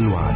الوعد.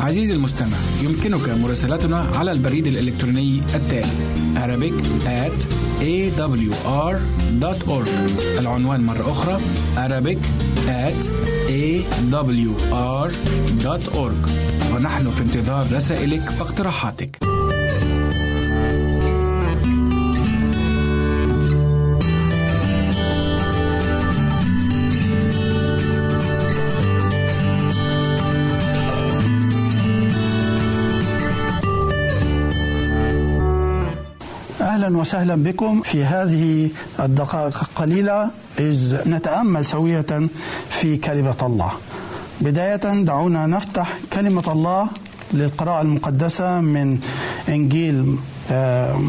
عزيزي المستمع، يمكنك مراسلتنا على البريد الإلكتروني التالي arabic@awr.org. العنوان مرة أخرى arabic@awr.org، ونحن في انتظار رسائلك واقتراحاتك. أهلا وسهلا بكم في هذه الدقائق القليلة إذ نتأمل سوية في كلمة الله. بداية دعونا نفتح كلمة الله للقراءة المقدسة من إنجيل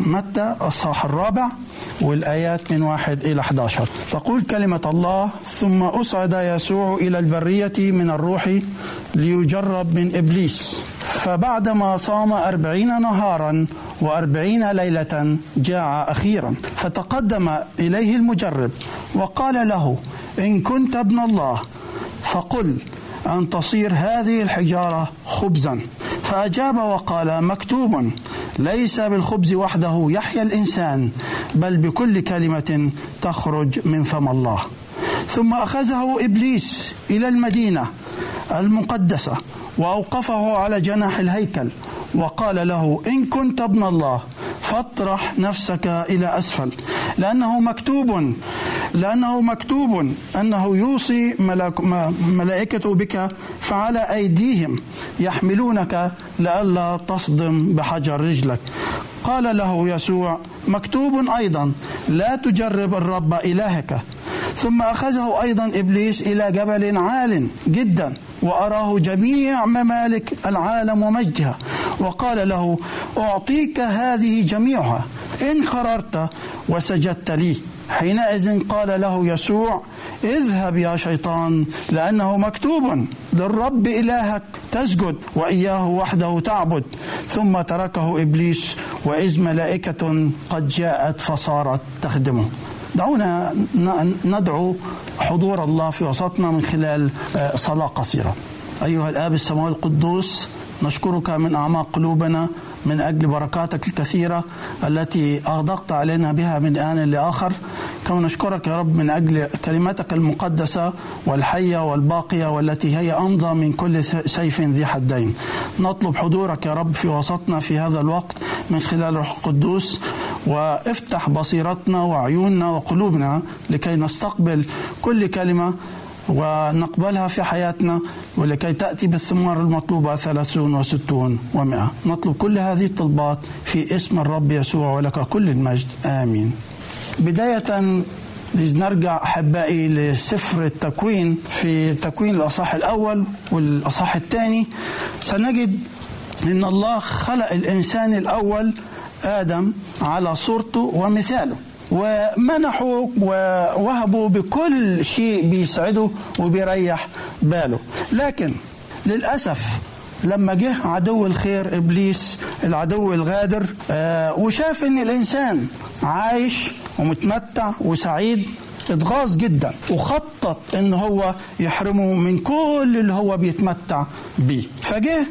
متى الإصحاح 4 والآيات من 1-11. تقول كلمة الله: ثم أصعد يسوع إلى البرية من الروح ليجرب من إبليس، فبعدما صام 40 نهارا و40 ليلة جاع أخيرا، فتقدم إليه المجرب وقال له: إن كنت ابن الله فقل أن تصير هذه الحجارة خبزا. فأجاب وقال: مكتوب، ليس بالخبز وحده يحيى الإنسان، بل بكل كلمة تخرج من فم الله. ثم أخذه إبليس إلى المدينة المقدسة وأوقفه على جناح الهيكل وقال له: إن كنت ابن الله فاطرح نفسك إلى أسفل، لأنه مكتوب أنه يوصي ملائكته بك، فعلى أيديهم يحملونك لئلا تصدم بحجر رجلك. قال له يسوع: مكتوب أيضا، لا تجرب الرب إلهك. ثم أخذه أيضا إبليس إلى جبل عال جدا وأراه جميع ممالك العالم ومجدها، وقال له: أعطيك هذه جميعها إن قررت وسجدت لي. حينئذ قال له يسوع: اذهب يا شيطان، لأنه مكتوب، للرب إلهك تسجد وإياه وحده تعبد. ثم تركه إبليس وإذ ملائكة قد جاءت فصارت تخدمه. دعونا ندعو حضور الله في وسطنا من خلال صلاة قصيرة. أيها الآب السماوي القدوس، نشكرك من أعماق قلوبنا من أجل بركاتك الكثيرة التي أغدقت علينا بها من آن لآخر. كما نشكرك يا رب من أجل كلمتك المقدسة والحية والباقية، والتي هي أمضى من كل سيف ذي حدين. نطلب حضورك يا رب في وسطنا في هذا الوقت من خلال روح القدوس، وافتح بصيرتنا وعيوننا وقلوبنا لكي نستقبل كل كلمة ونقبلها في حياتنا، ولكي تأتي بالثمار المطلوبة 60 و100. نطلب كل هذه الطلبات في اسم الرب يسوع، ولك كل المجد، آمين. بداية نرجع أحبائي لسفر التكوين، في تكوين الإصحاح 1 والإصحاح 2 سنجد أن الله خلق الإنسان الأول آدم على صورته ومثاله، ومنحوا ووهبوا بكل شيء بيسعده وبيريح باله. لكن للأسف لما جه عدو الخير إبليس العدو الغادر وشاف أن الإنسان عايش ومتمتع وسعيد، اتغاظ جدا وخطط أن هو يحرمه من كل اللي هو بيتمتع بيه. فجه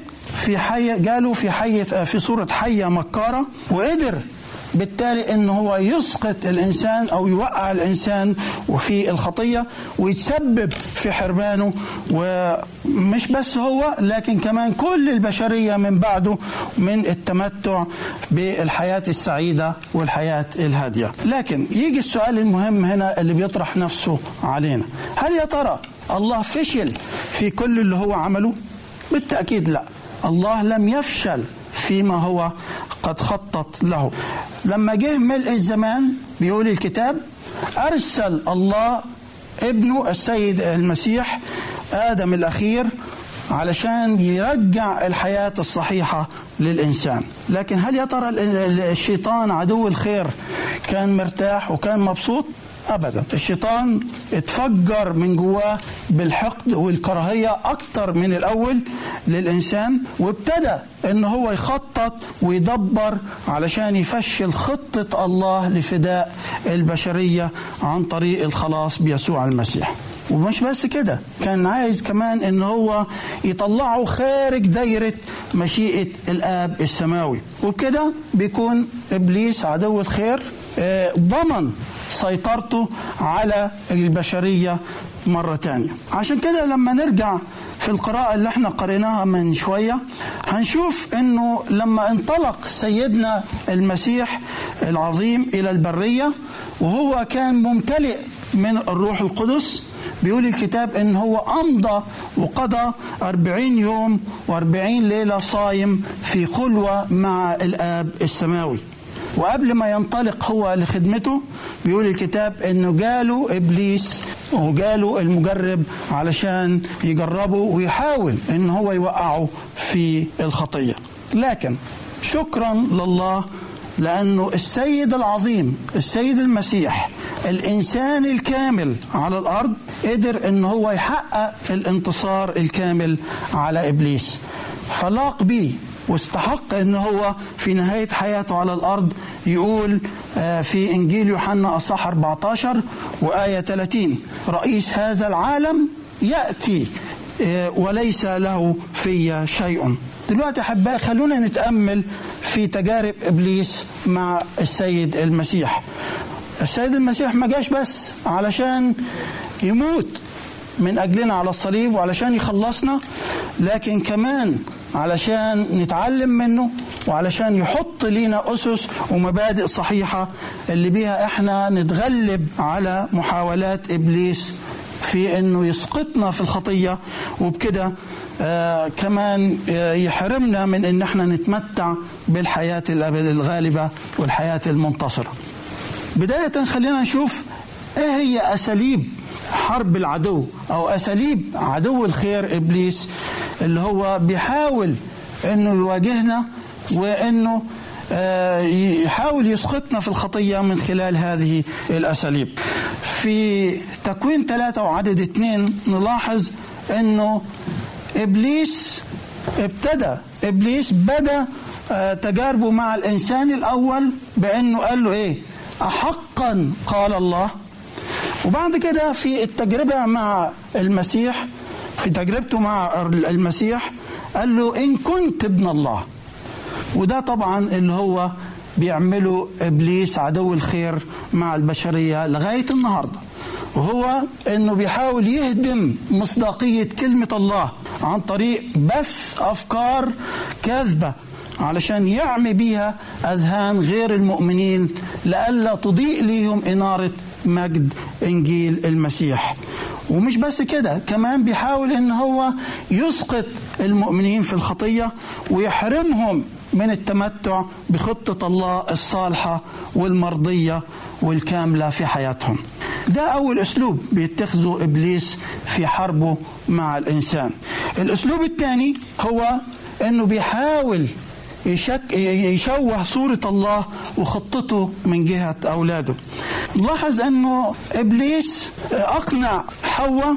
في حي، جاله في حي، في صورة حية مكارة، وقدر بالتالي أنه هو يسقط الإنسان أو يوقع الإنسان وفي الخطية ويتسبب في حرمانه، ومش بس هو لكن كمان كل البشرية من بعده من التمتع بالحياة السعيدة والحياة الهادية. لكن يجي السؤال المهم هنا اللي بيطرح نفسه علينا: هل يا ترى الله فشل في كل اللي هو عمله؟ بالتأكيد لا، الله لم يفشل فيما هو قد خطط له. لما جه ملء الزمان، بيقول الكتاب، أرسل الله ابنه السيد المسيح آدم الأخير علشان يرجع الحياة الصحيحة للإنسان. لكن هل يا ترى الشيطان عدو الخير كان مرتاح وكان مبسوط؟ أبدا. الشيطان اتفجر من جواه بالحقد والكراهية أكتر من الأول للإنسان، وابتدى إن هو يخطط ويدبر علشان يفشل خطة الله لفداء البشرية عن طريق الخلاص بيسوع المسيح. ومش بس كده، كان عايز كمان إن هو يطلعه خارج دايرة مشيئة الآب السماوي، وبكده بيكون إبليس عدو الخير ضمن سيطرته على البشرية مرة تانية. عشان كده لما نرجع في القراءة اللي احنا قريناها من شوية هنشوف انه لما انطلق سيدنا المسيح العظيم الى البرية وهو كان ممتلئ من الروح القدس، بيقول الكتاب ان هو امضى وقضى 40 يوم و40 ليلة صايم في خلوة مع الآب السماوي. وقبل ما ينطلق هو لخدمته بيقول الكتاب انه جاله ابليس وجاله المجرب علشان يجربه ويحاول ان هو يوقعه في الخطية. لكن شكرا لله لانه السيد العظيم السيد المسيح الانسان الكامل على الارض قدر ان هو يحقق الانتصار الكامل على ابليس، فلاق بيه واستحق ان هو في نهاية حياته على الارض يقول في انجيل يوحنا اصحاح 14 وايه 30: رئيس هذا العالم ياتي وليس له في شيء. دلوقتي احبائي خلونا نتامل في تجارب ابليس مع السيد المسيح. السيد المسيح ما جاش بس علشان يموت من اجلنا على الصليب وعلشان يخلصنا، لكن كمان علشان نتعلم منه وعلشان يحط لينا أسس ومبادئ صحيحة اللي بيها احنا نتغلب على محاولات إبليس في انه يسقطنا في الخطية، وبكده كمان يحرمنا من ان احنا نتمتع بالحياة الغالبة والحياة المنتصرة. بداية خلينا نشوف ايه هي أساليب حرب العدو او أساليب عدو الخير إبليس اللي هو بيحاول انه يواجهنا وانه يحاول يسقطنا في الخطية من خلال هذه الأساليب. في تكوين 3:2 نلاحظ انه إبليس بدأ تجاربه مع الإنسان الأول بانه قال له ايه؟ أحقا قال الله. وبعد كده في التجربة مع المسيح، في تجربته مع المسيح قال له إن كنت ابن الله. وده طبعا اللي هو بيعمله إبليس عدو الخير مع البشرية لغاية النهاردة، وهو إنه بيحاول يهدم مصداقية كلمة الله عن طريق بث أفكار كاذبة علشان يعمي بيها أذهان غير المؤمنين لألا تضيء ليهم إنارة مجد إنجيل المسيح. ومش بس كده، كمان بيحاول ان هو يسقط المؤمنين في الخطية ويحرمهم من التمتع بخطة الله الصالحة والمرضية والكاملة في حياتهم. ده اول اسلوب بيتخذه ابليس في حربه مع الانسان. الاسلوب الثاني هو انه بيحاول يشوه صورة الله وخطته من جهة أولاده. لاحظ أنه إبليس أقنع حواء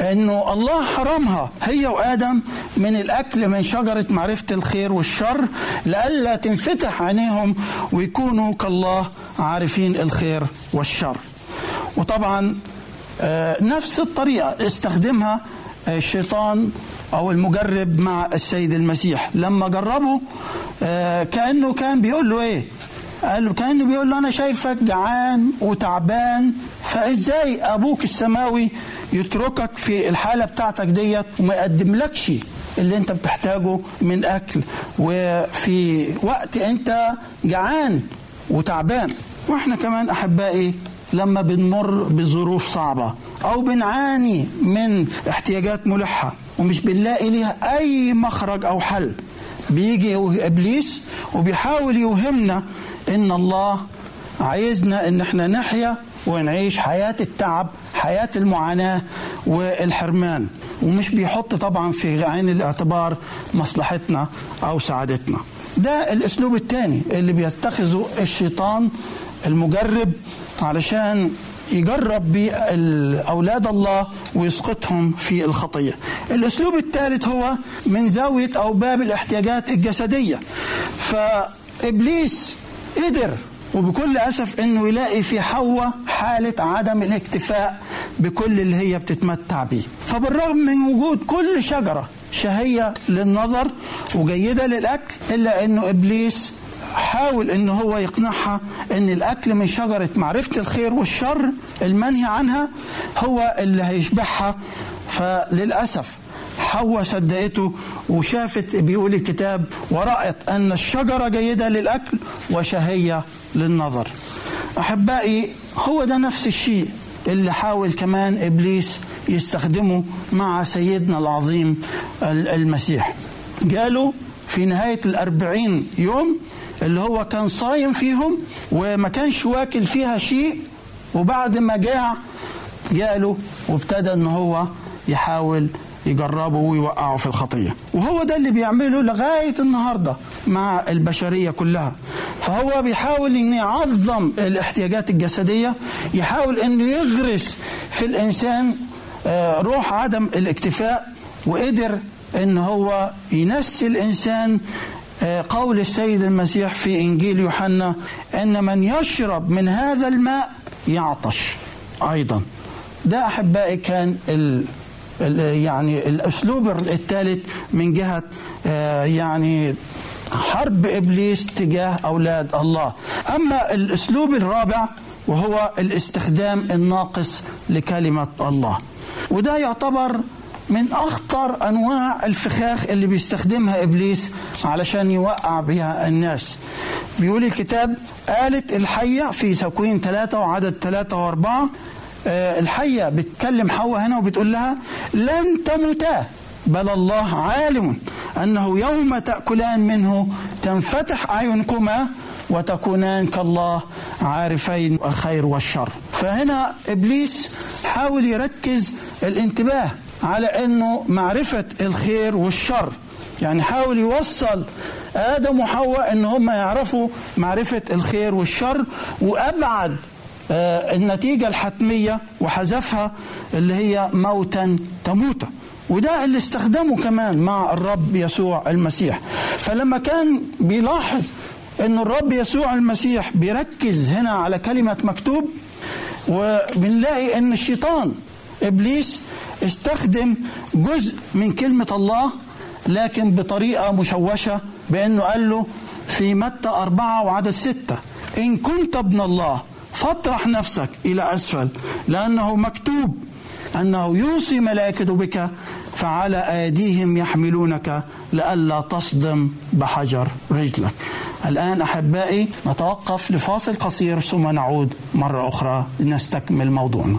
أنه الله حرمها هي وآدم من الأكل من شجرة معرفة الخير والشر لألا تنفتح عينيهم ويكونوا كالله عارفين الخير والشر. وطبعا نفس الطريقة استخدمها الشيطان أو المجرب مع السيد المسيح لما جربه، كأنه كان بيقول له إيه؟ قال كأنه بيقول له أنا شايفك جعان وتعبان، فإزاي أبوك السماوي يتركك في الحالة بتاعتك ديت وما يقدملكش اللي أنت بتحتاجه من أكل وفي وقت أنت جعان وتعبان. وإحنا كمان أحبائي لما بنمر بظروف صعبة أو بنعاني من احتياجات ملحة ومش بنلاقي ليها أي مخرج أو حل، بيجي إبليس وبيحاول يوهمنا إن الله عايزنا إن احنا نحيا ونعيش حياة التعب، حياة المعاناة والحرمان. ومش بيحط طبعا في عين الاعتبار مصلحتنا أو سعادتنا. ده الأسلوب الثاني اللي بيتخذه الشيطان المجرب علشان يجرب بأولاد الله ويسقطهم في الخطية. الأسلوب الثالث هو من زاوية أو باب الاحتياجات الجسدية. فإبليس قدر وبكل أسف أنه يلاقي في حواء حالة عدم الاكتفاء بكل اللي هي بتتمتع به. فبالرغم من وجود كل شجرة شهية للنظر وجيدة للأكل، إلا أنه إبليس حاول أنه هو يقنعها أن الأكل من شجرة معرفة الخير والشر المنهي عنها هو اللي هيشبعها. فللأسف حواء صدقته وشافت، بيقول الكتاب، ورأت أن الشجرة جيدة للأكل وشهية للنظر. أحبائي، هو ده نفس الشيء اللي حاول كمان إبليس يستخدمه مع سيدنا العظيم المسيح. جاله في نهاية 40 يوم اللي هو كان صايم فيهم وما كانش واكل فيها شيء، وبعد ما جاله وابتدى أنه هو يحاول يجربه ويوقعه في الخطية. وهو ده اللي بيعمله لغاية النهاردة مع البشرية كلها. فهو بيحاول أن يعظم الاحتياجات الجسدية، يحاول أنه يغرس في الإنسان روح عدم الاكتفاء. وقدر أن هو ينسي الإنسان قول السيد المسيح في إنجيل يوحنا أن من يشرب من هذا الماء يعطش أيضا. ده أحبائي كان يعني الأسلوب الثالث من جهة يعني حرب إبليس تجاه أولاد الله. أما الأسلوب الرابع وهو الاستخدام الناقص لكلمة الله، وده يعتبر من أخطر أنواع الفخاخ اللي بيستخدمها إبليس علشان يوقع بها الناس. بيقول الكتاب قالت الحية في تكوين 3 وعدد 3 و4، الحية بتكلم حواء هنا وبتقول لها لن تموتا بل الله عالم أنه يوم تأكلان منه تنفتح أعينكما وتكونان كالله عارفين الخير والشر. فهنا إبليس حاول يركز الانتباه على أنه معرفة الخير والشر، يعني حاول يوصل آدم وحواء أن هم يعرفوا معرفة الخير والشر، وأبعد النتيجة الحتمية وحذفها اللي هي موتا تموت. وده اللي استخدمه كمان مع الرب يسوع المسيح. فلما كان بيلاحظ أن الرب يسوع المسيح بيركز هنا على كلمة مكتوب، وبنلاقي أن الشيطان إبليس استخدم جزء من كلمة الله لكن بطريقة مشوشة، بأنه قال له في متى 4 وعدد 6 إن كنت ابن الله فاطرح نفسك إلى أسفل لأنه مكتوب أنه يوصي ملائكته بك فعلى أيديهم يحملونك لئلا تصدم بحجر رجلك. الآن أحبائي نتوقف لفاصل قصير ثم نعود مرة أخرى لنستكمل موضوعنا.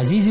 عزيزي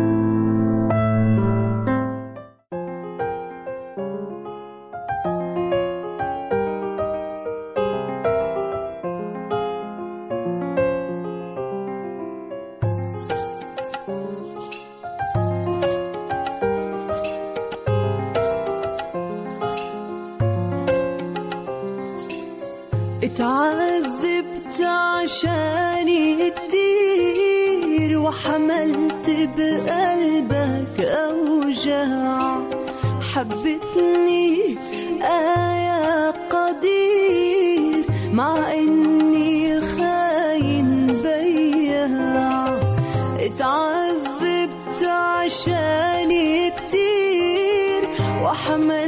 اتعذبت عشاني كتير وحملت بقلبك أوجاع، حبتني يا قدير مع إني خاين بياع. اتعذبت عشاني كتير وحملت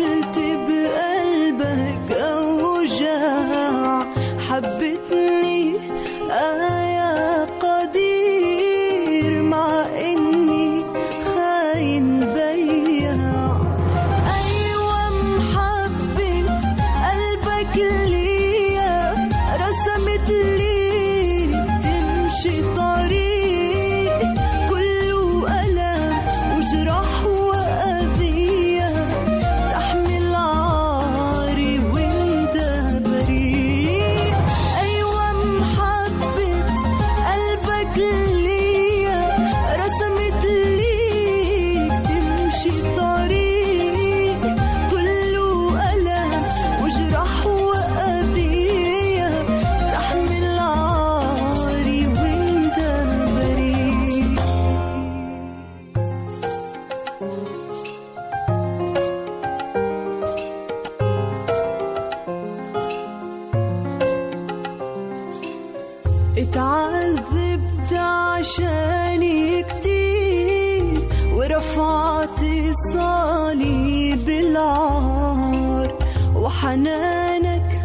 اتعذبت عشاني كتير ورفعت الصليب العار، وحنانك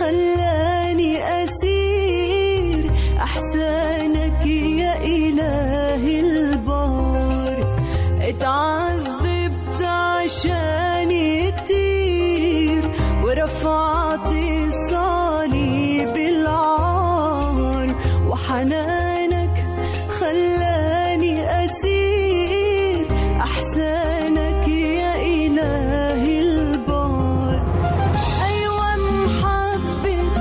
خلاني أسير، أحسانك يا إله البار. اتعذبت عشاني كتير ورفعت الصليب العار، وحنانك خلاني أسير، أحسانك يا إله البار. أيوة محبة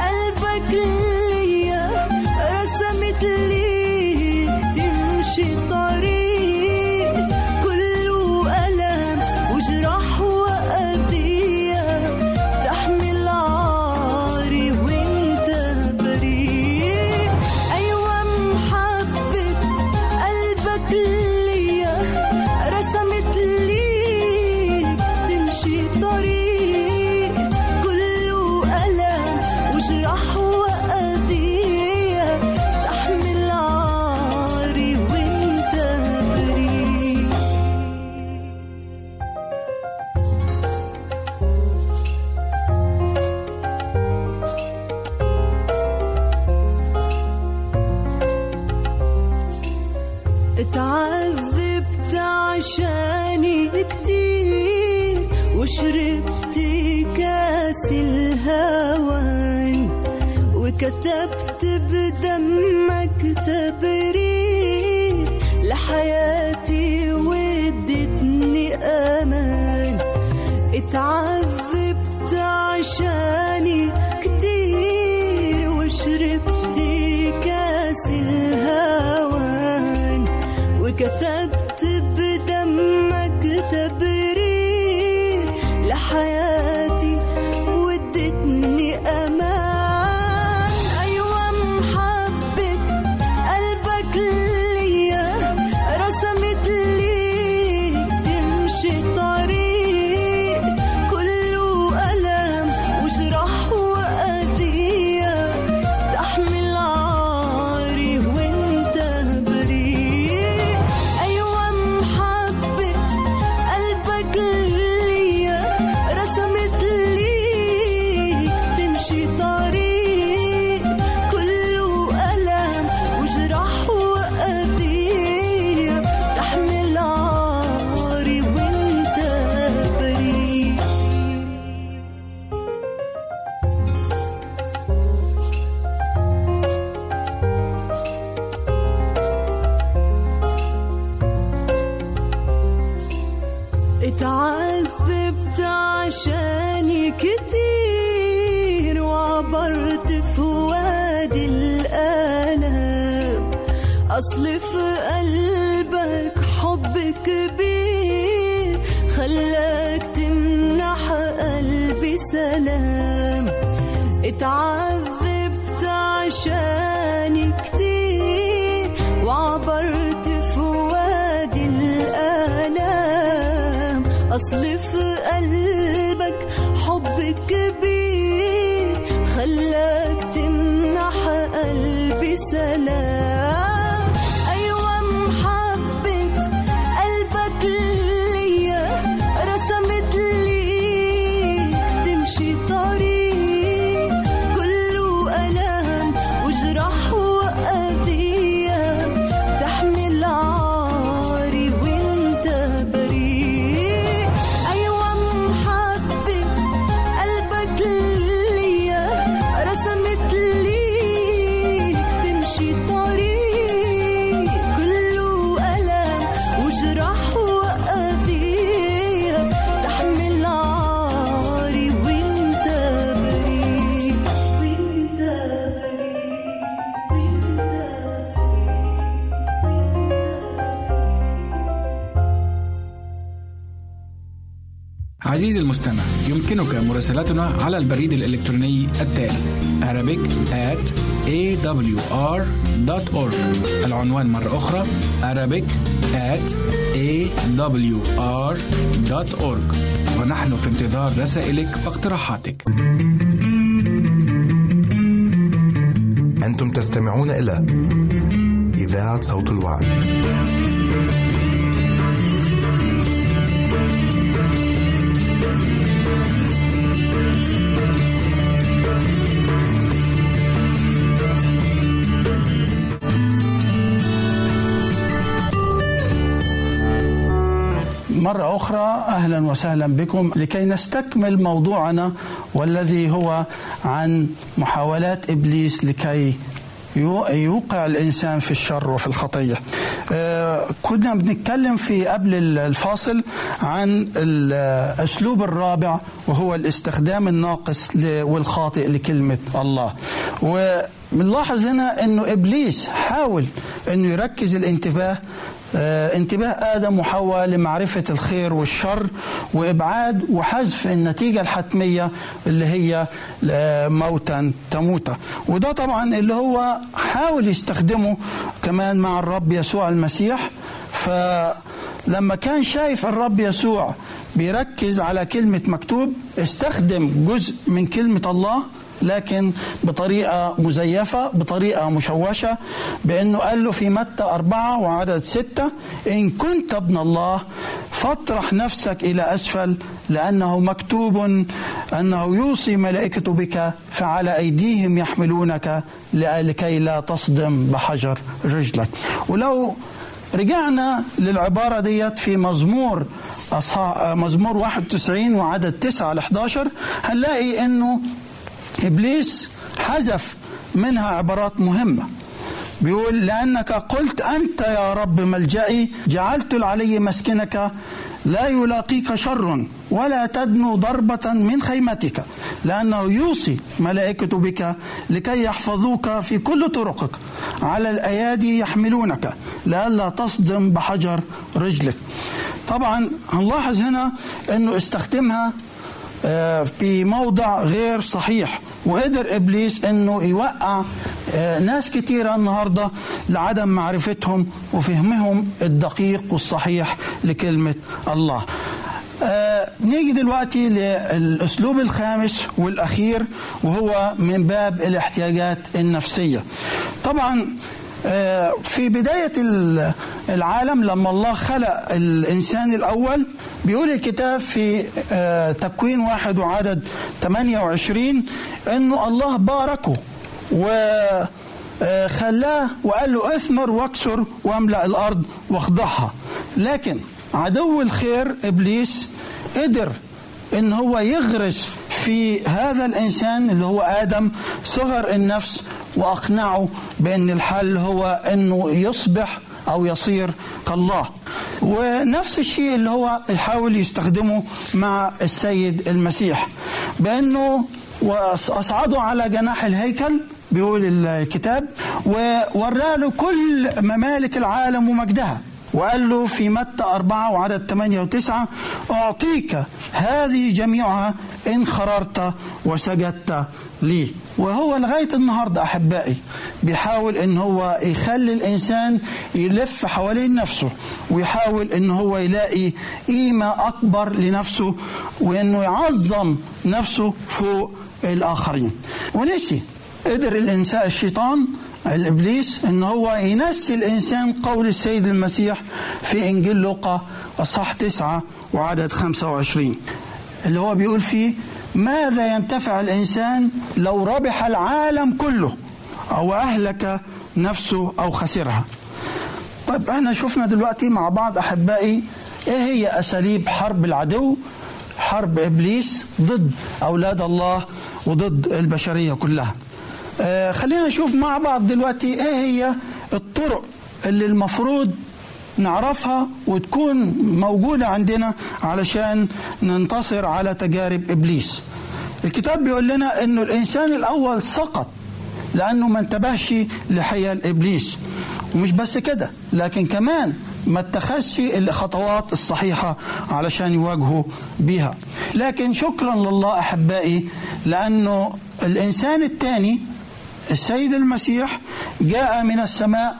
قلبك ليا رسمت لي تمشي طريق كله ألم وجرح وأذية، تحمل عاري وانت بريء. أيوة محبة قلبك ليا رسمت لي تمشي طريق كله ألم وجرح وأذية، تحمل عاري وانت بريء. اتعذبت عشاني كتير وشربت كاس الهوان، وكتبت بدمك تبرير لحياتي وادتني امان. اتعذبت عشاني كتير وشربت كاس الهوان، وكتبت بدمك تبرير لحياتي ودتني أمان. أيوة محبة قلبك ليا رسمت لي تمشي طريق كله ألم وجرح وأذية، تحمل عاري وانت بريء. أيوة محبة قلبك ليا رسمت لي تمشي طريق كله ألم وجرح وأذية، تحمل عاري وانت بريء. اتعذبت عشاني كتير وعبرت في وادي الآلام، أصل في قلبك حب كبير خلاك تمنح قلبي سلام. اتعذبت عشاني كتير وعبرت في وادي الآلام، أصل في قلبك حب كبير خلاك تمنح قلبي سلام. أيوة محبة قلبك ليا رسمت لي تمشي طريق كله ألم وجرح وأذية، تحمل عاري وانت بريء. أيوة محبة قلبك ليا رسمت لي تمشي طريق كله ألم وجرح وأذية، تحمل عاري وانت بريء. وانت بريء وانت عزيزي المستمع، يمكنك مراسلتنا على البريد الإلكتروني التالي arabic@awr.org. العنوان مرة أخرى arabic@awr.org، ونحن في انتظار رسائلك واقتراحاتك. أنتم تستمعون إلى إذاعة صوت الوعي. مرة أخرى أهلا وسهلا بكم لكي نستكمل موضوعنا والذي هو عن محاولات إبليس لكي يوقع الإنسان في الشر وفي الخطية. كنا بنتكلم في قبل الفاصل عن الأسلوب الرابع وهو الاستخدام الناقص والخاطئ لكلمة الله. ومنلاحظ هنا أنه إبليس حاول أنه يركز انتباه آدم وحواء لمعرفة الخير والشر وإبعاد وحذف النتيجة الحتمية اللي هي موتا تموتا، وده طبعا اللي هو حاول يستخدمه كمان مع الرب يسوع المسيح. فلما كان شايف الرب يسوع بيركز على كلمة مكتوب استخدم جزء من كلمة الله لكن بطريقة مزيفة بطريقة مشوشة، بأنه قال له في متى 4:6 إن كنت ابن الله فاطرح نفسك إلى أسفل لأنه مكتوب أنه يوصي ملائكته بك فعلى أيديهم يحملونك لكي لا تصدم بحجر رجلك. ولو رجعنا للعبارة ديت في مزمور 91 وعدد 9-11 هنلاقي أنه إبليس حذف منها عبارات مهمة. بيقول لأنك قلت أنت يا رب ملجئي جعلت العلي مسكنك لا يلاقيك شر ولا تدنو ضربة من خيمتك لأنه يوصي ملائكته بك لكي يحفظوك في كل طرقك على الأيادي يحملونك لئلا تصدم بحجر رجلك. طبعا هنلاحظ هنا أنه استخدمها في موضع غير صحيح، وقدر إبليس أنه يوقع ناس كتيرة النهاردة لعدم معرفتهم وفهمهم الدقيق والصحيح لكلمة الله. نيجي دلوقتي للأسلوب الخامس والأخير وهو من باب الاحتياجات النفسية. طبعا في بداية العالم لما الله خلق الإنسان الأول بيقول الكتاب في تكوين 1:28 أنه الله باركه وخلاه وقال له اثمر واكسر واملأ الأرض واخضعها، لكن عدو الخير إبليس قدر أن هو يغرس في هذا الإنسان اللي هو آدم صغر النفس وأقنعه بأن الحل هو أنه يصبح أو يصير كالله. ونفس الشيء اللي هو يحاول يستخدمه مع السيد المسيح بأنه وأصعده على جناح الهيكل بيقول الكتاب وورى له كل ممالك العالم ومجدها وقال له في متى 4:8-9 أعطيك هذه جميعها إن خررت وسجدت لي. وهو لغاية النهاردة أحبائي بيحاول إن هو يخلي الإنسان يلف حوالين نفسه ويحاول إن هو يلاقي قيمة أكبر لنفسه وإنه يعظم نفسه فوق الآخرين. ونسي قدر الإنسان الشيطان الإبليس إن هو ينسي الإنسان قول السيد المسيح في إنجيل لوقا 9:25 اللي هو بيقول فيه ماذا ينتفع الإنسان لو ربح العالم كله أو أهلك نفسه أو خسرها. طيب احنا شفنا دلوقتي مع بعض أحبائي إيه هي أساليب حرب العدو، حرب إبليس ضد أولاد الله وضد البشرية كلها. خلينا نشوف مع بعض دلوقتي ايه هي الطرق اللي المفروض نعرفها وتكون موجودة عندنا علشان ننتصر على تجارب إبليس. الكتاب بيقول لنا انه الانسان الاول سقط لانه ما انتبهش لحيل إبليس، ومش بس كده لكن كمان ما اتخذش الخطوات الصحيحة علشان يواجهوا بيها. لكن شكرا لله أحبائي لأنه الإنسان الثاني السيد المسيح جاء من السماء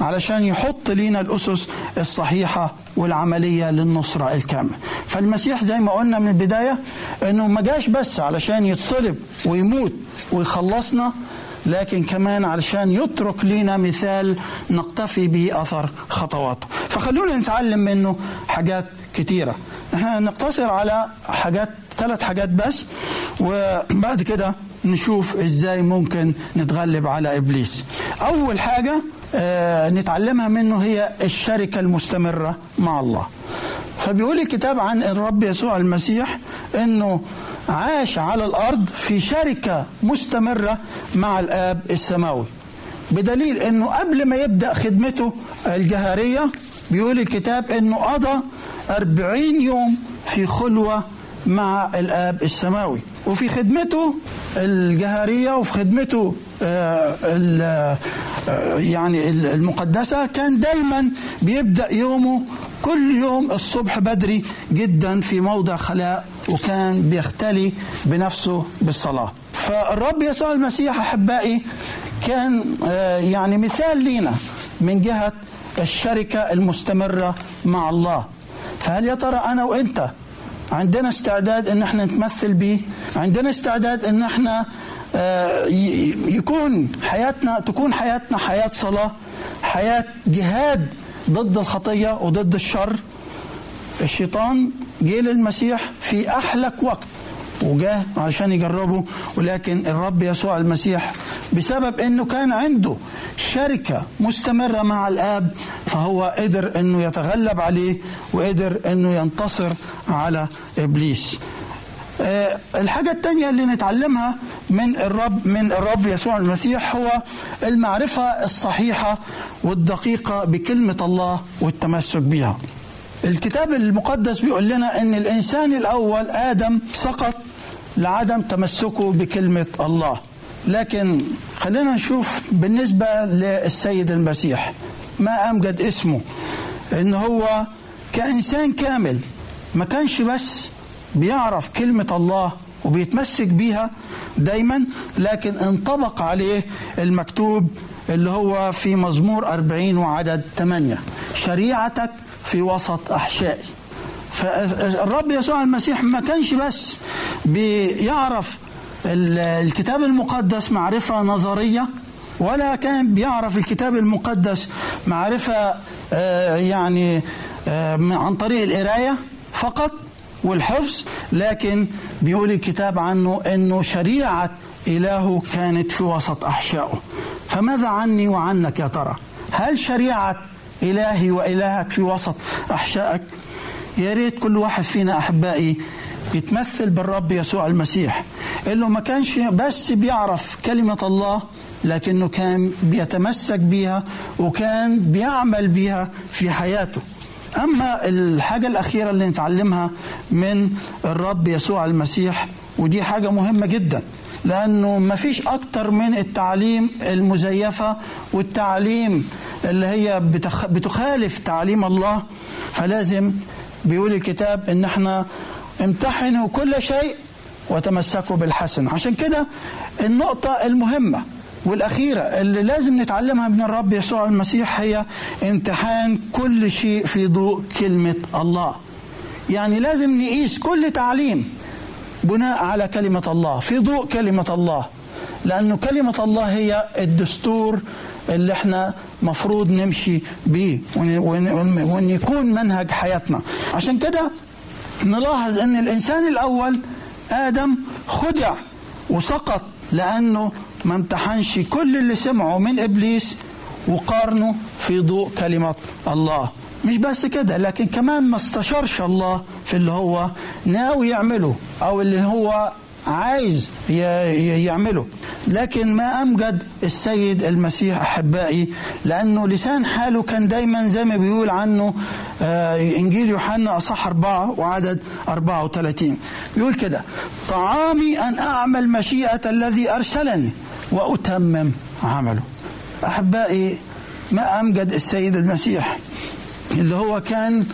علشان يحط لينا الأسس الصحيحة والعملية للنصرة الكاملة. فالمسيح زي ما قلنا من البداية أنه ما جاش بس علشان يتصلب ويموت ويخلصنا، لكن كمان علشان يترك لنا مثال نقتفي به أثر خطواته. فخلونا نتعلم منه حاجات كتيرة. احنا نقتصر على ثلاث حاجات بس، وبعد كده نشوف ازاي ممكن نتغلب على إبليس. أول حاجة نتعلمها منه هي الشركة المستمرة مع الله. فبيقول الكتاب عن الرب يسوع المسيح أنه عاش على الأرض في شركة مستمرة مع الآب السماوي، بدليل أنه قبل ما يبدأ خدمته الجهارية بيقول الكتاب أنه قضى 40 يوم في خلوة مع الآب السماوي. وفي خدمته الجهارية وفي خدمته يعني المقدسة كان دايما بيبدأ يومه كل يوم الصبح بدري جدا في موضع خلاء، وكان بيختلي بنفسه بالصلاة. فالرب يسوع المسيح أحبائي كان يعني مثال لينا من جهة الشركة المستمرة مع الله. فهل يا ترى أنا وإنت عندنا استعداد أن احنا نتمثل به؟ عندنا استعداد أن احنا تكون حياتنا حياة صلاة، حياة جهاد ضد الخطية وضد الشر؟ الشيطان جه للمسيح في أحلك وقت وجاه عشان يجربه، ولكن الرب يسوع المسيح بسبب أنه كان عنده شركة مستمرة مع الآب فهو قدر أنه يتغلب عليه وقدر أنه ينتصر على إبليس. الحاجة التانية اللي نتعلمها من الرب يسوع المسيح هو المعرفة الصحيحة والدقيقة بكلمة الله والتمسك بها. الكتاب المقدس بيقول لنا أن الإنسان الأول آدم سقط لعدم تمسكه بكلمة الله، لكن خلينا نشوف بالنسبة للسيد المسيح ما أمجد اسمه، إن هو كإنسان كامل ما كانش بس بيعرف كلمة الله وبيتمسك بيها دايما، لكن انطبق عليه المكتوب اللي هو في مزمور 40 وعدد 8: شريعتك في وسط أحشائي. فالرب يسوع المسيح ما كانش بس بيعرف الكتاب المقدس معرفة نظرية، ولا كان بيعرف الكتاب المقدس معرفة يعني عن طريق القراية فقط والحفظ، لكن بيقول الكتاب عنه أنه شريعة إلهه كانت في وسط أحشائه. فماذا عني وعنك يا ترى؟ هل شريعة إلهي وإلهك في وسط أحشائك؟ يا ريت كل واحد فينا أحبائي يتمثل بالرب يسوع المسيح اللي ما كانش بس بيعرف كلمة الله، لكنه كان بيتمسك بيها وكان بيعمل بيها في حياته. أما الحاجة الأخيرة اللي نتعلمها من الرب يسوع المسيح، ودي حاجة مهمة جدا لأنه ما فيش أكتر من التعليم المزيفة والتعليم اللي هي بتخالف تعليم الله، فلازم بيقول الكتاب إن احنا امتحنوا كل شيء وتمسكوا بالحسن. عشان كده النقطة المهمة والأخيرة اللي لازم نتعلمها من الرب يسوع المسيح هي امتحان كل شيء في ضوء كلمة الله. يعني لازم نقيس كل تعليم بناء على كلمة الله، في ضوء كلمة الله، لأنه كلمة الله هي الدستور اللي احنا مفروض نمشي بيه وإن يكون منهج حياتنا. عشان كده نلاحظ أن الإنسان الأول آدم خدع وسقط لأنه ما امتحنش كل اللي سمعه من إبليس وقارنه في ضوء كلمة الله. مش بس كده، لكن كمان ما استشارش الله في اللي هو ناوي يعمله أو اللي هو عايز يعمله. لكن ما أمجد السيد المسيح أحبائي لأنه لسان حاله كان دايما زي ما بيقول عنه إنجيل يوحنا أصح 4 وعدد 34، بيقول كده: طعامي أن أعمل مشيئة الذي أرسلني وأتمم عمله. أحبائي ما أمجد السيد المسيح اللي هو كان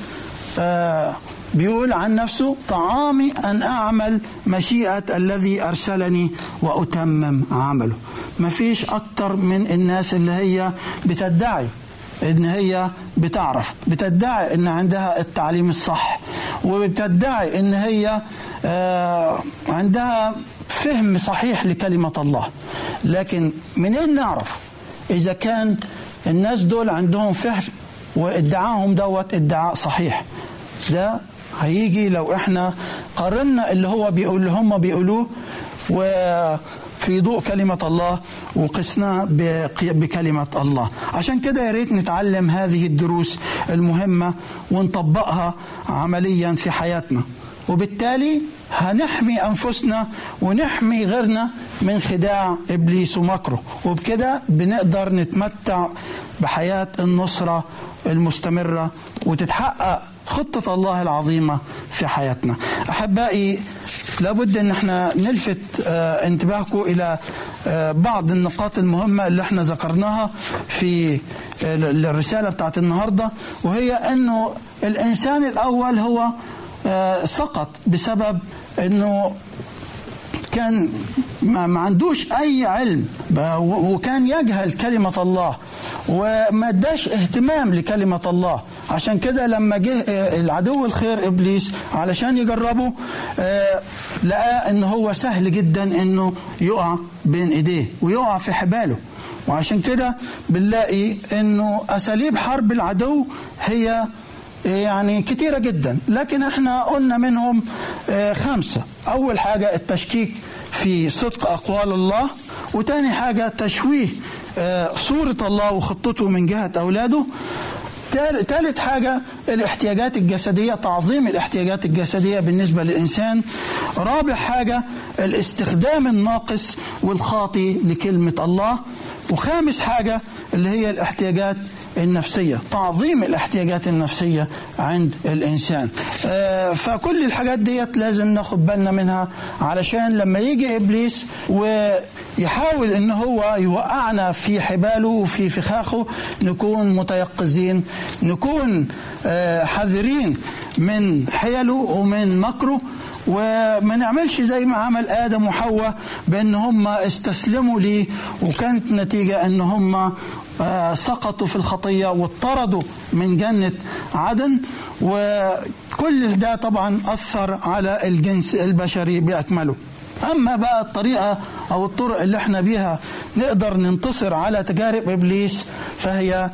بيقول عن نفسه: طعامي أن أعمل مشيئة الذي أرسلني وأتمم عمله. مفيش أكتر من الناس اللي هي بتدعي إن هي بتعرف، بتدعي إن عندها التعليم الصح، وبتدعي إن هي عندها فهم صحيح لكلمة الله، لكن منين نعرف إذا كان الناس دول عندهم فحر وادعاهم دوت ادعاء صحيح؟ ده هيجي لو احنا قارنا اللي هو بيقول هم بيقولوه وفي ضوء كلمة الله وقسنا بكلمة الله. عشان كده يا ريت نتعلم هذه الدروس المهمة ونطبقها عمليا في حياتنا، وبالتالي هنحمي أنفسنا ونحمي غيرنا من خداع إبليس ومكره، وبكده بنقدر نتمتع بحياة النصرة المستمرة وتتحقق خطة الله العظيمة في حياتنا. أحبائي، لابد أن احنا نلفت انتباهكم إلى بعض النقاط المهمة اللي احنا ذكرناها في الرسالة بتاعت النهاردة، وهي أنه الإنسان الأول هو سقط بسبب أنه كان ما عندوش أي علم، وكان يجهل كلمة الله وما اداش اهتمام لكلمة الله. عشان كده لما جه العدو الخير إبليس علشان يجربه لقى أنه هو سهل جدا أنه يقع بين إيديه ويقع في حباله، وعشان كده بنلاقي أنه أساليب حرب العدو هي يعني كتيرة جدا، لكن احنا قلنا منهم 5. أول حاجة التشكيك في صدق أقوال الله، وتاني حاجة تشويه صورة الله وخطته من جهة أولاده، ثالث حاجة الاحتياجات الجسدية، تعظيم الاحتياجات الجسدية بالنسبة للإنسان، رابع حاجة الاستخدام الناقص والخاطي لكلمة الله، وخامس حاجة اللي هي الاحتياجات النفسية، تعظيم الاحتياجات النفسية عند الإنسان. فكل الحاجات ديت لازم ناخد بالنا منها، علشان لما يجي إبليس ويحاول إن هو يوقعنا في حباله وفي فخاخه نكون متيقظين، نكون حذرين من حيله ومن مكره، وما نعملش زي ما عمل آدم وحواء بأن هم استسلموا ليه، وكانت نتيجة أن هم سقطوا في الخطية واطردوا من جنة عدن، وكل ده طبعا أثر على الجنس البشري بأكمله. أما بقى الطريقة أو الطرق اللي احنا بيها نقدر ننتصر على تجارب إبليس، فهي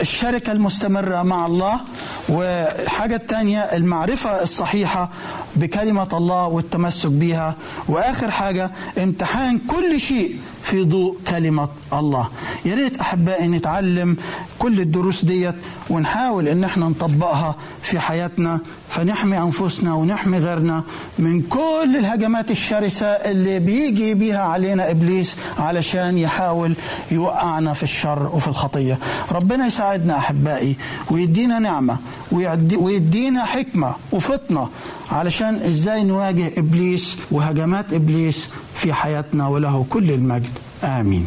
الشركة المستمرة مع الله، وحاجة تانية المعرفة الصحيحة بكلمة الله والتمسك بيها، وآخر حاجة امتحان كل شيء في ضوء كلمة الله. يا ريت أحبائي نتعلم كل الدروس ديت ونحاول إن احنا نطبقها في حياتنا، فنحمي أنفسنا ونحمي غيرنا من كل الهجمات الشرسة اللي بيجي بيها علينا إبليس علشان يحاول يوقعنا في الشر وفي الخطية. ربنا يساعدنا أحبائي ويدينا نعمة ويدينا حكمة وفطنة علشان إزاي نواجه إبليس وهجمات إبليس في حياتنا، وله كل المجد. آمين.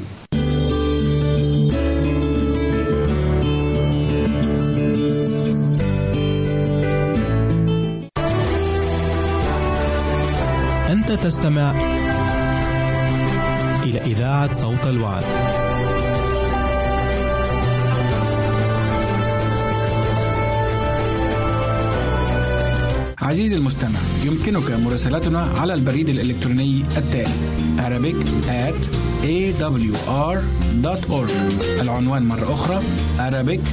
أنت تستمع إلى إذاعة صوت الوعد. عزيزي المستمع، يمكنك مراسلتنا على البريد الإلكتروني التالي arabic@awr.org. العنوان مرة أخرى arabic@awr.org،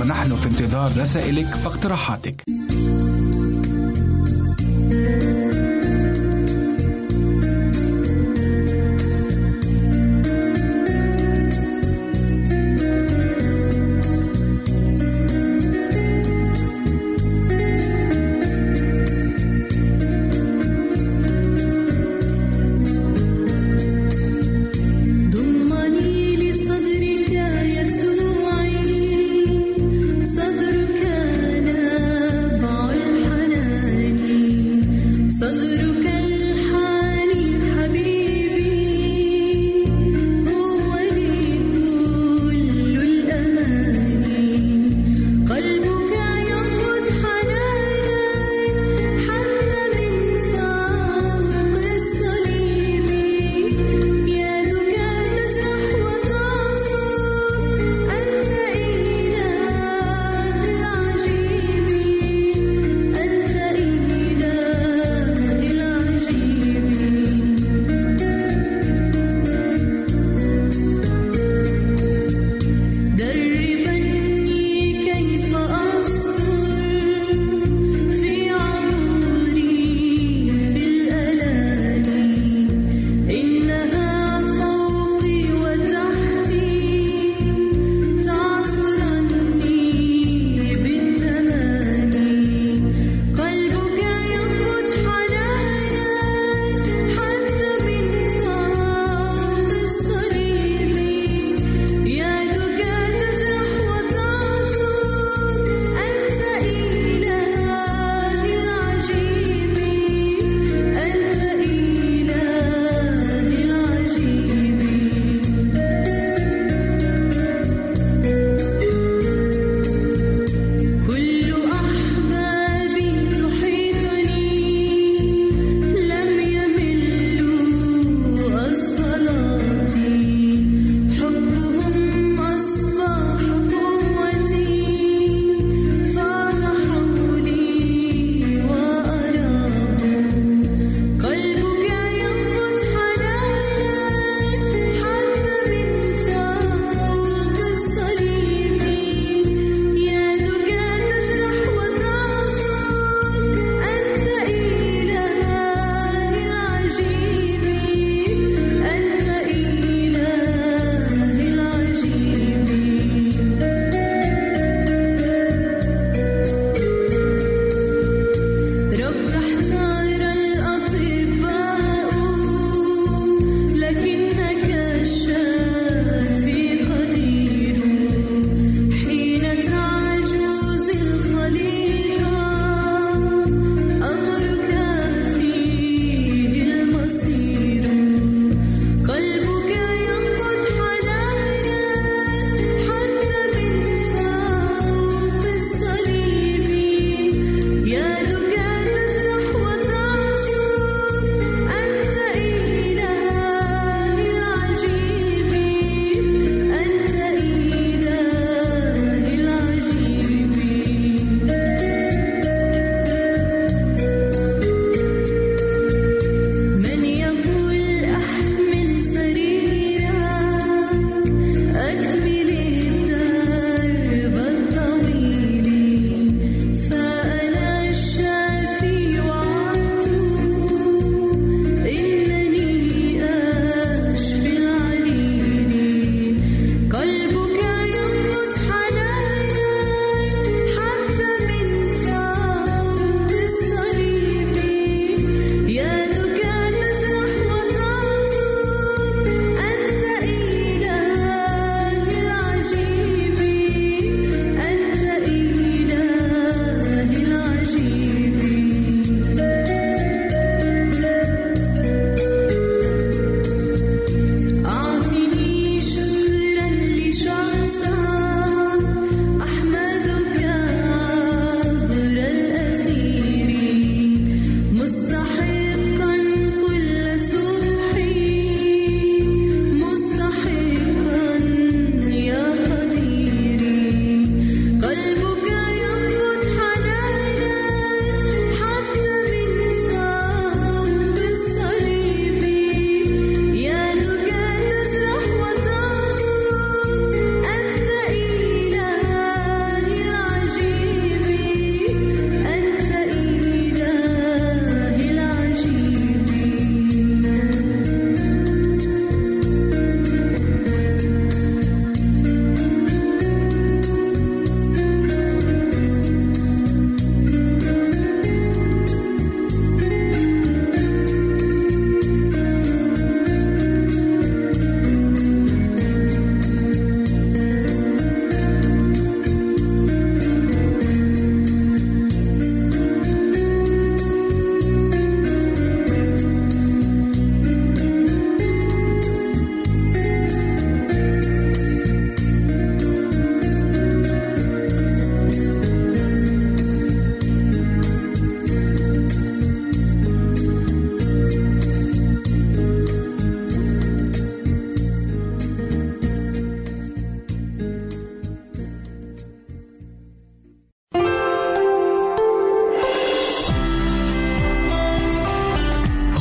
ونحن في انتظار رسائلك واقتراحاتك.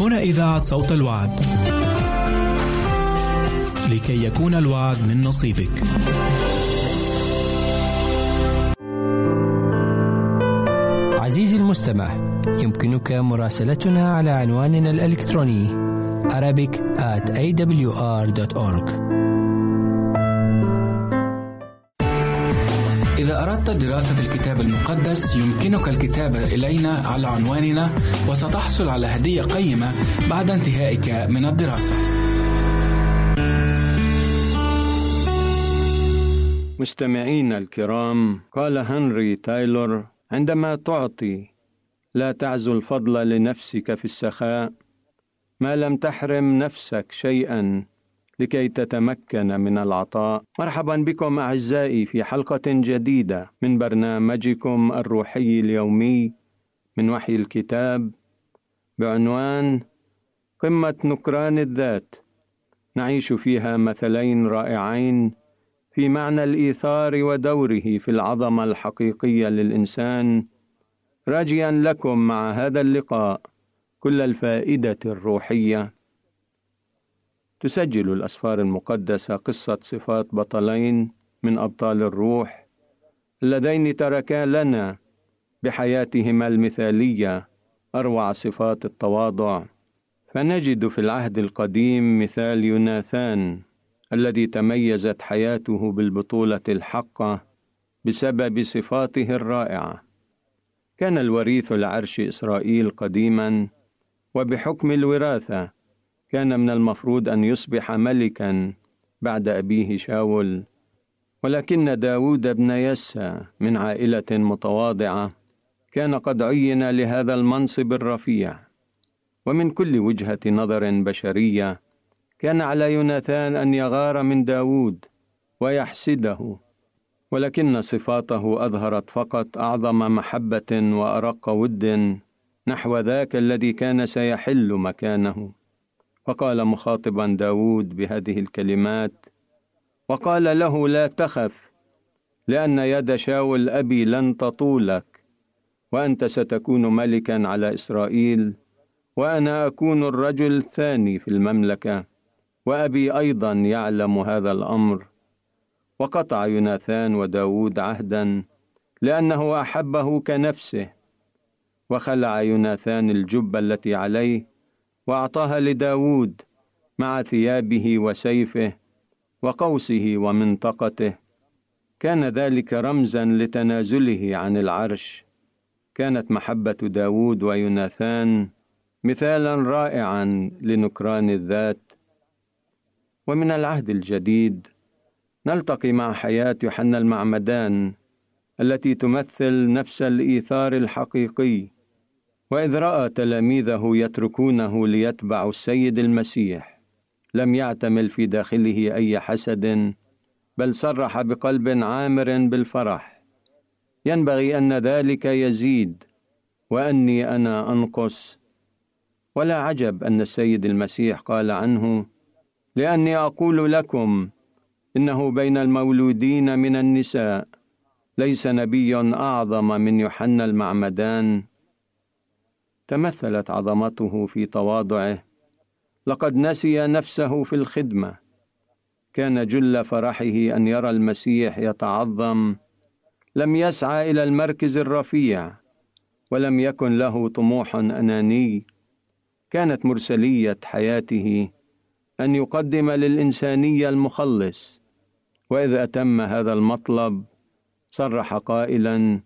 هنا إذاعة صوت الوعد لكي يكون الوعد من نصيبك. عزيزي المستمع، يمكنك مراسلتنا على عنواننا الإلكتروني arabic@awr.org. إذا أردت دراسة الكتاب المقدس يمكنك الكتابة إلينا على عنواننا، وستحصل على هدية قيمة بعد انتهائك من الدراسة. مستمعينا الكرام، قال هنري تايلور: عندما تعطي لا تعزو الفضل لنفسك في السخاء، ما لم تحرم نفسك شيئا لكي تتمكن من العطاء. مرحبا بكم أعزائي في حلقة جديدة من برنامجكم الروحي اليومي من وحي الكتاب بعنوان قمة نكران الذات، نعيش فيها مثلين رائعين في معنى الإيثار ودوره في العظمة الحقيقية للإنسان، راجيا لكم مع هذا اللقاء كل الفائدة الروحية. تسجل الأسفار المقدسة قصة صفات بطلين من أبطال الروح اللذين تركا لنا بحياتهما المثالية أروع صفات التواضع. فنجد في العهد القديم مثال يوناثان الذي تميزت حياته بالبطولة الحقة بسبب صفاته الرائعة. كان الوريث لعرش إسرائيل قديما، وبحكم الوراثة كان من المفروض أن يصبح ملكا بعد أبيه شاول، ولكن داود بن يسى من عائلة متواضعة كان قد عين لهذا المنصب الرفيع. ومن كل وجهة نظر بشرية كان على يوناثان أن يغار من داود ويحسده، ولكن صفاته أظهرت فقط أعظم محبة وأرق ود نحو ذاك الذي كان سيحل مكانه. فقال مخاطبا داود بهذه الكلمات، وقال له: لا تخف، لأن يد شاول أبي لن تطولك، وأنت ستكون ملكا على إسرائيل، وأنا أكون الرجل الثاني في المملكة، وأبي أيضا يعلم هذا الأمر. وقطع يوناثان وداود عهدا لأنه أحبه كنفسه، وخلع يوناثان الجبة التي عليه وأعطاها لداود مع ثيابه وسيفه وقوسه ومنطقته. كان ذلك رمزا لتنازله عن العرش. كانت محبة داود ويوناثان مثالا رائعا لنكران الذات. ومن العهد الجديد نلتقي مع حياة يوحنا المعمدان التي تمثل نفس الإيثار الحقيقي. وإذ رأى تلاميذه يتركونه ليتبعوا السيد المسيح، لم يعتمل في داخله أي حسد، بل صرح بقلب عامر بالفرح: ينبغي أن ذلك يزيد وأني أنا أنقص. ولا عجب أن السيد المسيح قال عنه: لأني أقول لكم إنه بين المولودين من النساء ليس نبي أعظم من يوحنا المعمدان. تمثلت عظمته في تواضعه، لقد نسي نفسه في الخدمة. كان جل فرحه أن يرى المسيح يتعظم، لم يسعى إلى المركز الرفيع، ولم يكن له طموح أناني. كانت مرسلية حياته أن يقدم للإنسانية المخلص. وإذ أتم هذا المطلب صرح قائلا: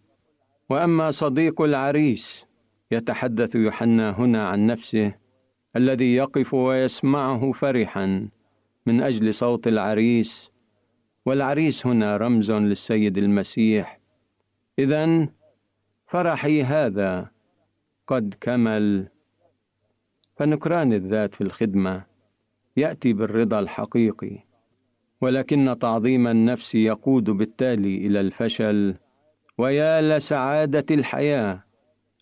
وأما صديق العريس. يتحدث يوحنا هنا عن نفسه الذي يقف ويسمعه فرحا من أجل صوت العريس، والعريس هنا رمز للسيد المسيح. إذن فرحي هذا قد كمل. فنكران الذات في الخدمة يأتي بالرضا الحقيقي، ولكن تعظيم النفس يقود بالتالي إلى الفشل. ويا لسعادة الحياة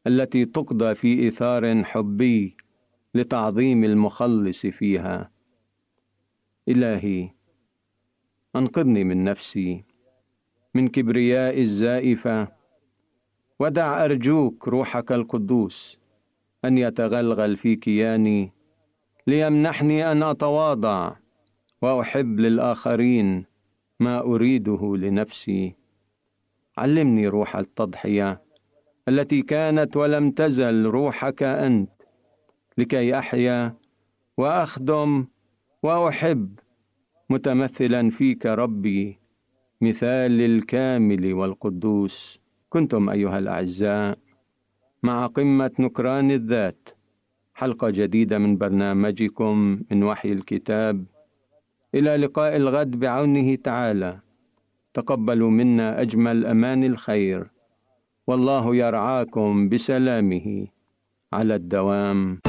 التي تقضى في إثار حبي لتعظيم المخلص فيها. إلهي، أنقذني من نفسي، من كبرياء الزائفة، ودع أرجوك روحك القدوس أن يتغلغل في كياني ليمنحني أن أتواضع وأحب للآخرين ما أريده لنفسي. علمني روح التضحية التي كانت ولم تزل روحك أنت، لكي أحيا وأخدم وأحب متمثلا فيك ربي، مثال الكامل والقدوس. كنتم أيها الأعزاء مع قمة نكران الذات، حلقة جديدة من برنامجكم من وحي الكتاب. إلى لقاء الغد بعونه تعالى. تقبلوا منا أجمل أمان الخير، والله يرعاكم بسلامه على الدوام.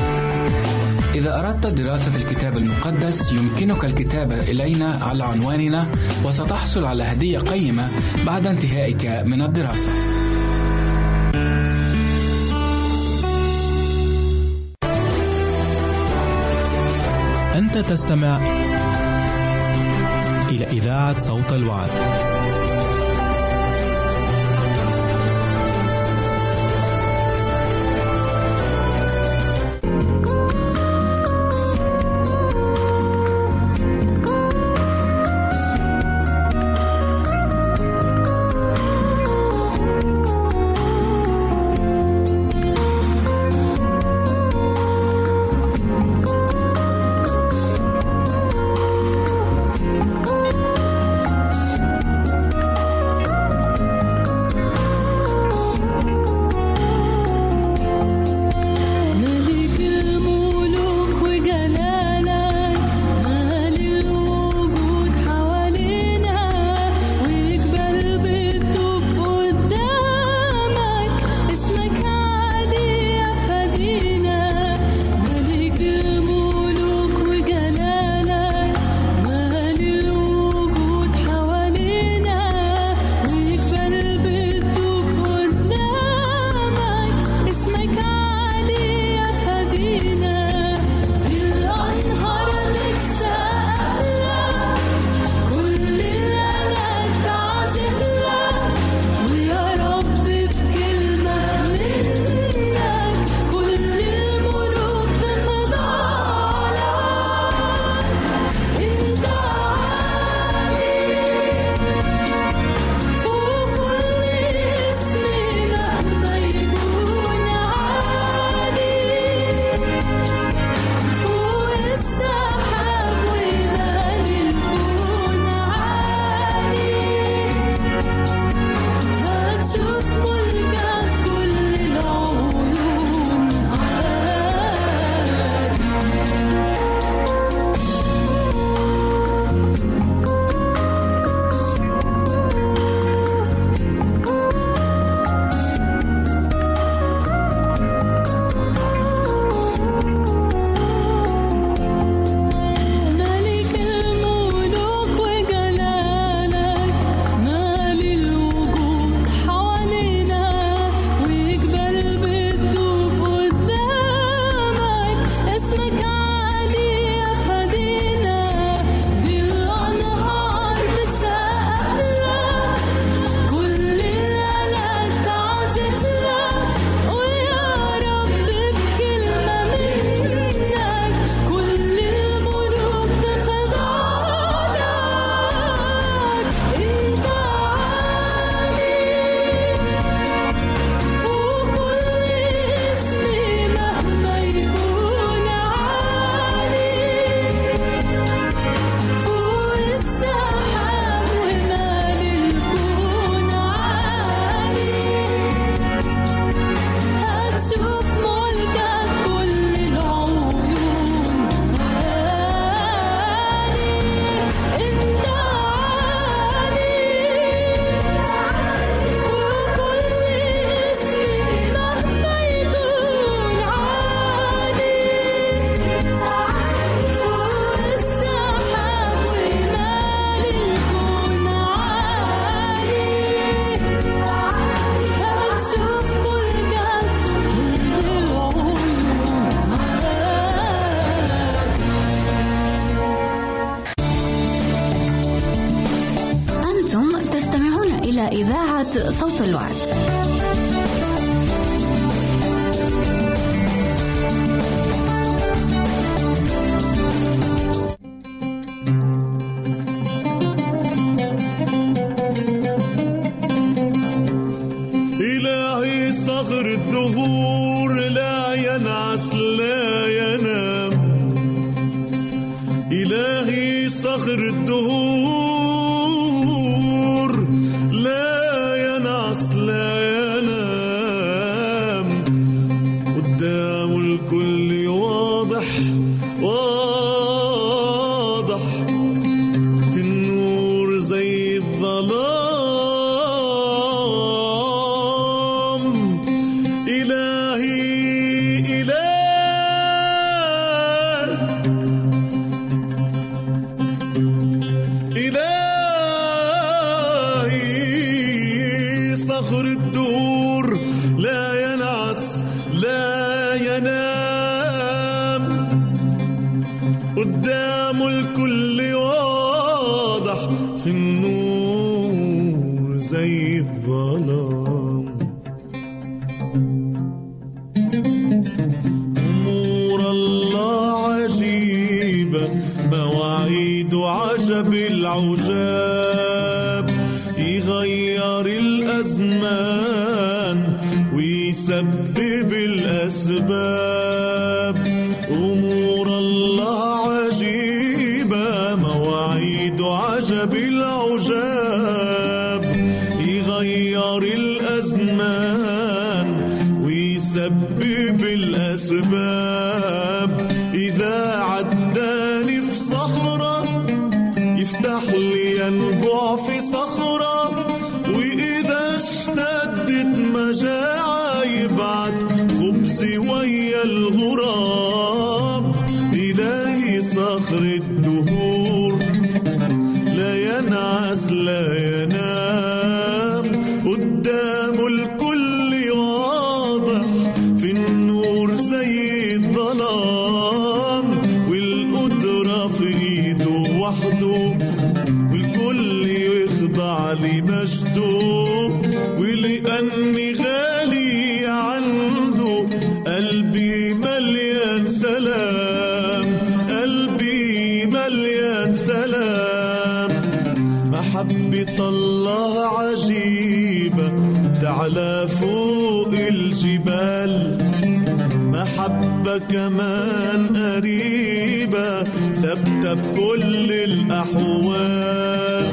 إذا أردت دراسة الكتاب المقدس يمكنك الكتابة إلينا على عنواننا، وستحصل على هدية قيمة بعد انتهائك من الدراسة. أنت تستمع إلى إذاعة صوت الوعد. صوت الوعد. ينعس لا ينام، إلهي صخر الدهور، لا ينعس لا ينام، قدام الكل واضح واضح، في النور زي الظلام. إلهي إلهي صخر الدهور، لا ينعس لا ينام، قدام الكل واضح، في النور زي الظلام. أمور الله عجيبة، مواعيد عجب العجاب، يغير الأزمان ويسبب الأسباب. أمور الله عجيبة، مواعيد عجب العجاب، يغير الأزمان ويسبب الأسباب. إذا عداني في صخرة يفتح لي ينبع في صخرة، وإذا اشتدت مجاعة يبعت خبزي ويا الغراب. إلهي صخر الدهور، لا ينعس لا ينام، قدام الكل واضح، في النور زي الظلام، والقدرة في ايده وحده، والكل يخضع لمجده، ولأني غالي عنده قلبي مليان سلام، قلبي مليان سلام. محبة الله عجيبة تعلى فوق الجبال، محبة كمان قريبة ثابتة بكل الأحوال.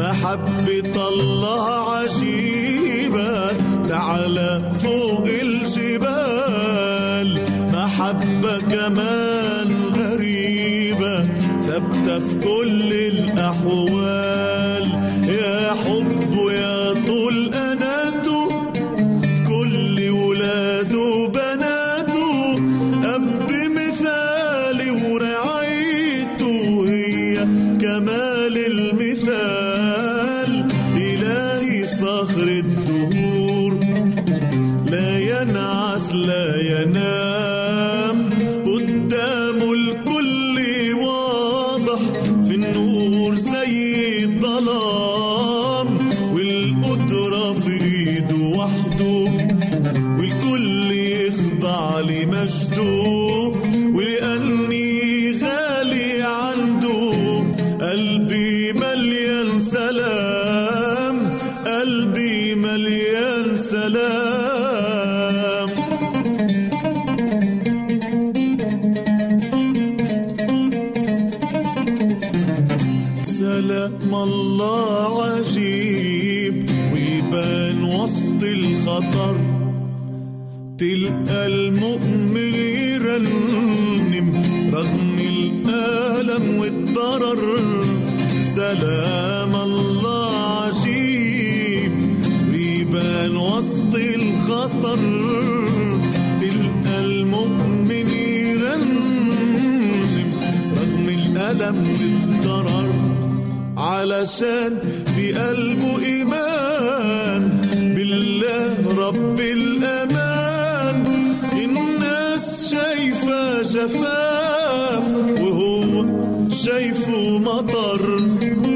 محبة الله عجيبة تعلى فوق الجبال، محبة كمان قريبة ثابتة في كل الأحوال. يا حبه يا طول أناته، كل ولاده وبناته، أب مثالي ورعايته هي كمال المثال. إلهي صخر الدهور، لا ينعس لا ينام، قدامه الكل واضح، في النور زي الظلام، والقدرة في ايده وحده، والكل يخضع لمجده، ولأني غالي عنده قلبي مليان سلام، قلبي مليان سلام. سلام الله عجيب ويبان وسط الخطر، تلقى المؤمن يرنم رغم الألم والضرر. سلام الله عجيب ويبان وسط الخطر، تلقى المؤمن يرنم رغم الألم والضرر، علشان في قلبه إيمان بالله رب الأمان. الناس شايفة جفاف وهو شايفه مطر،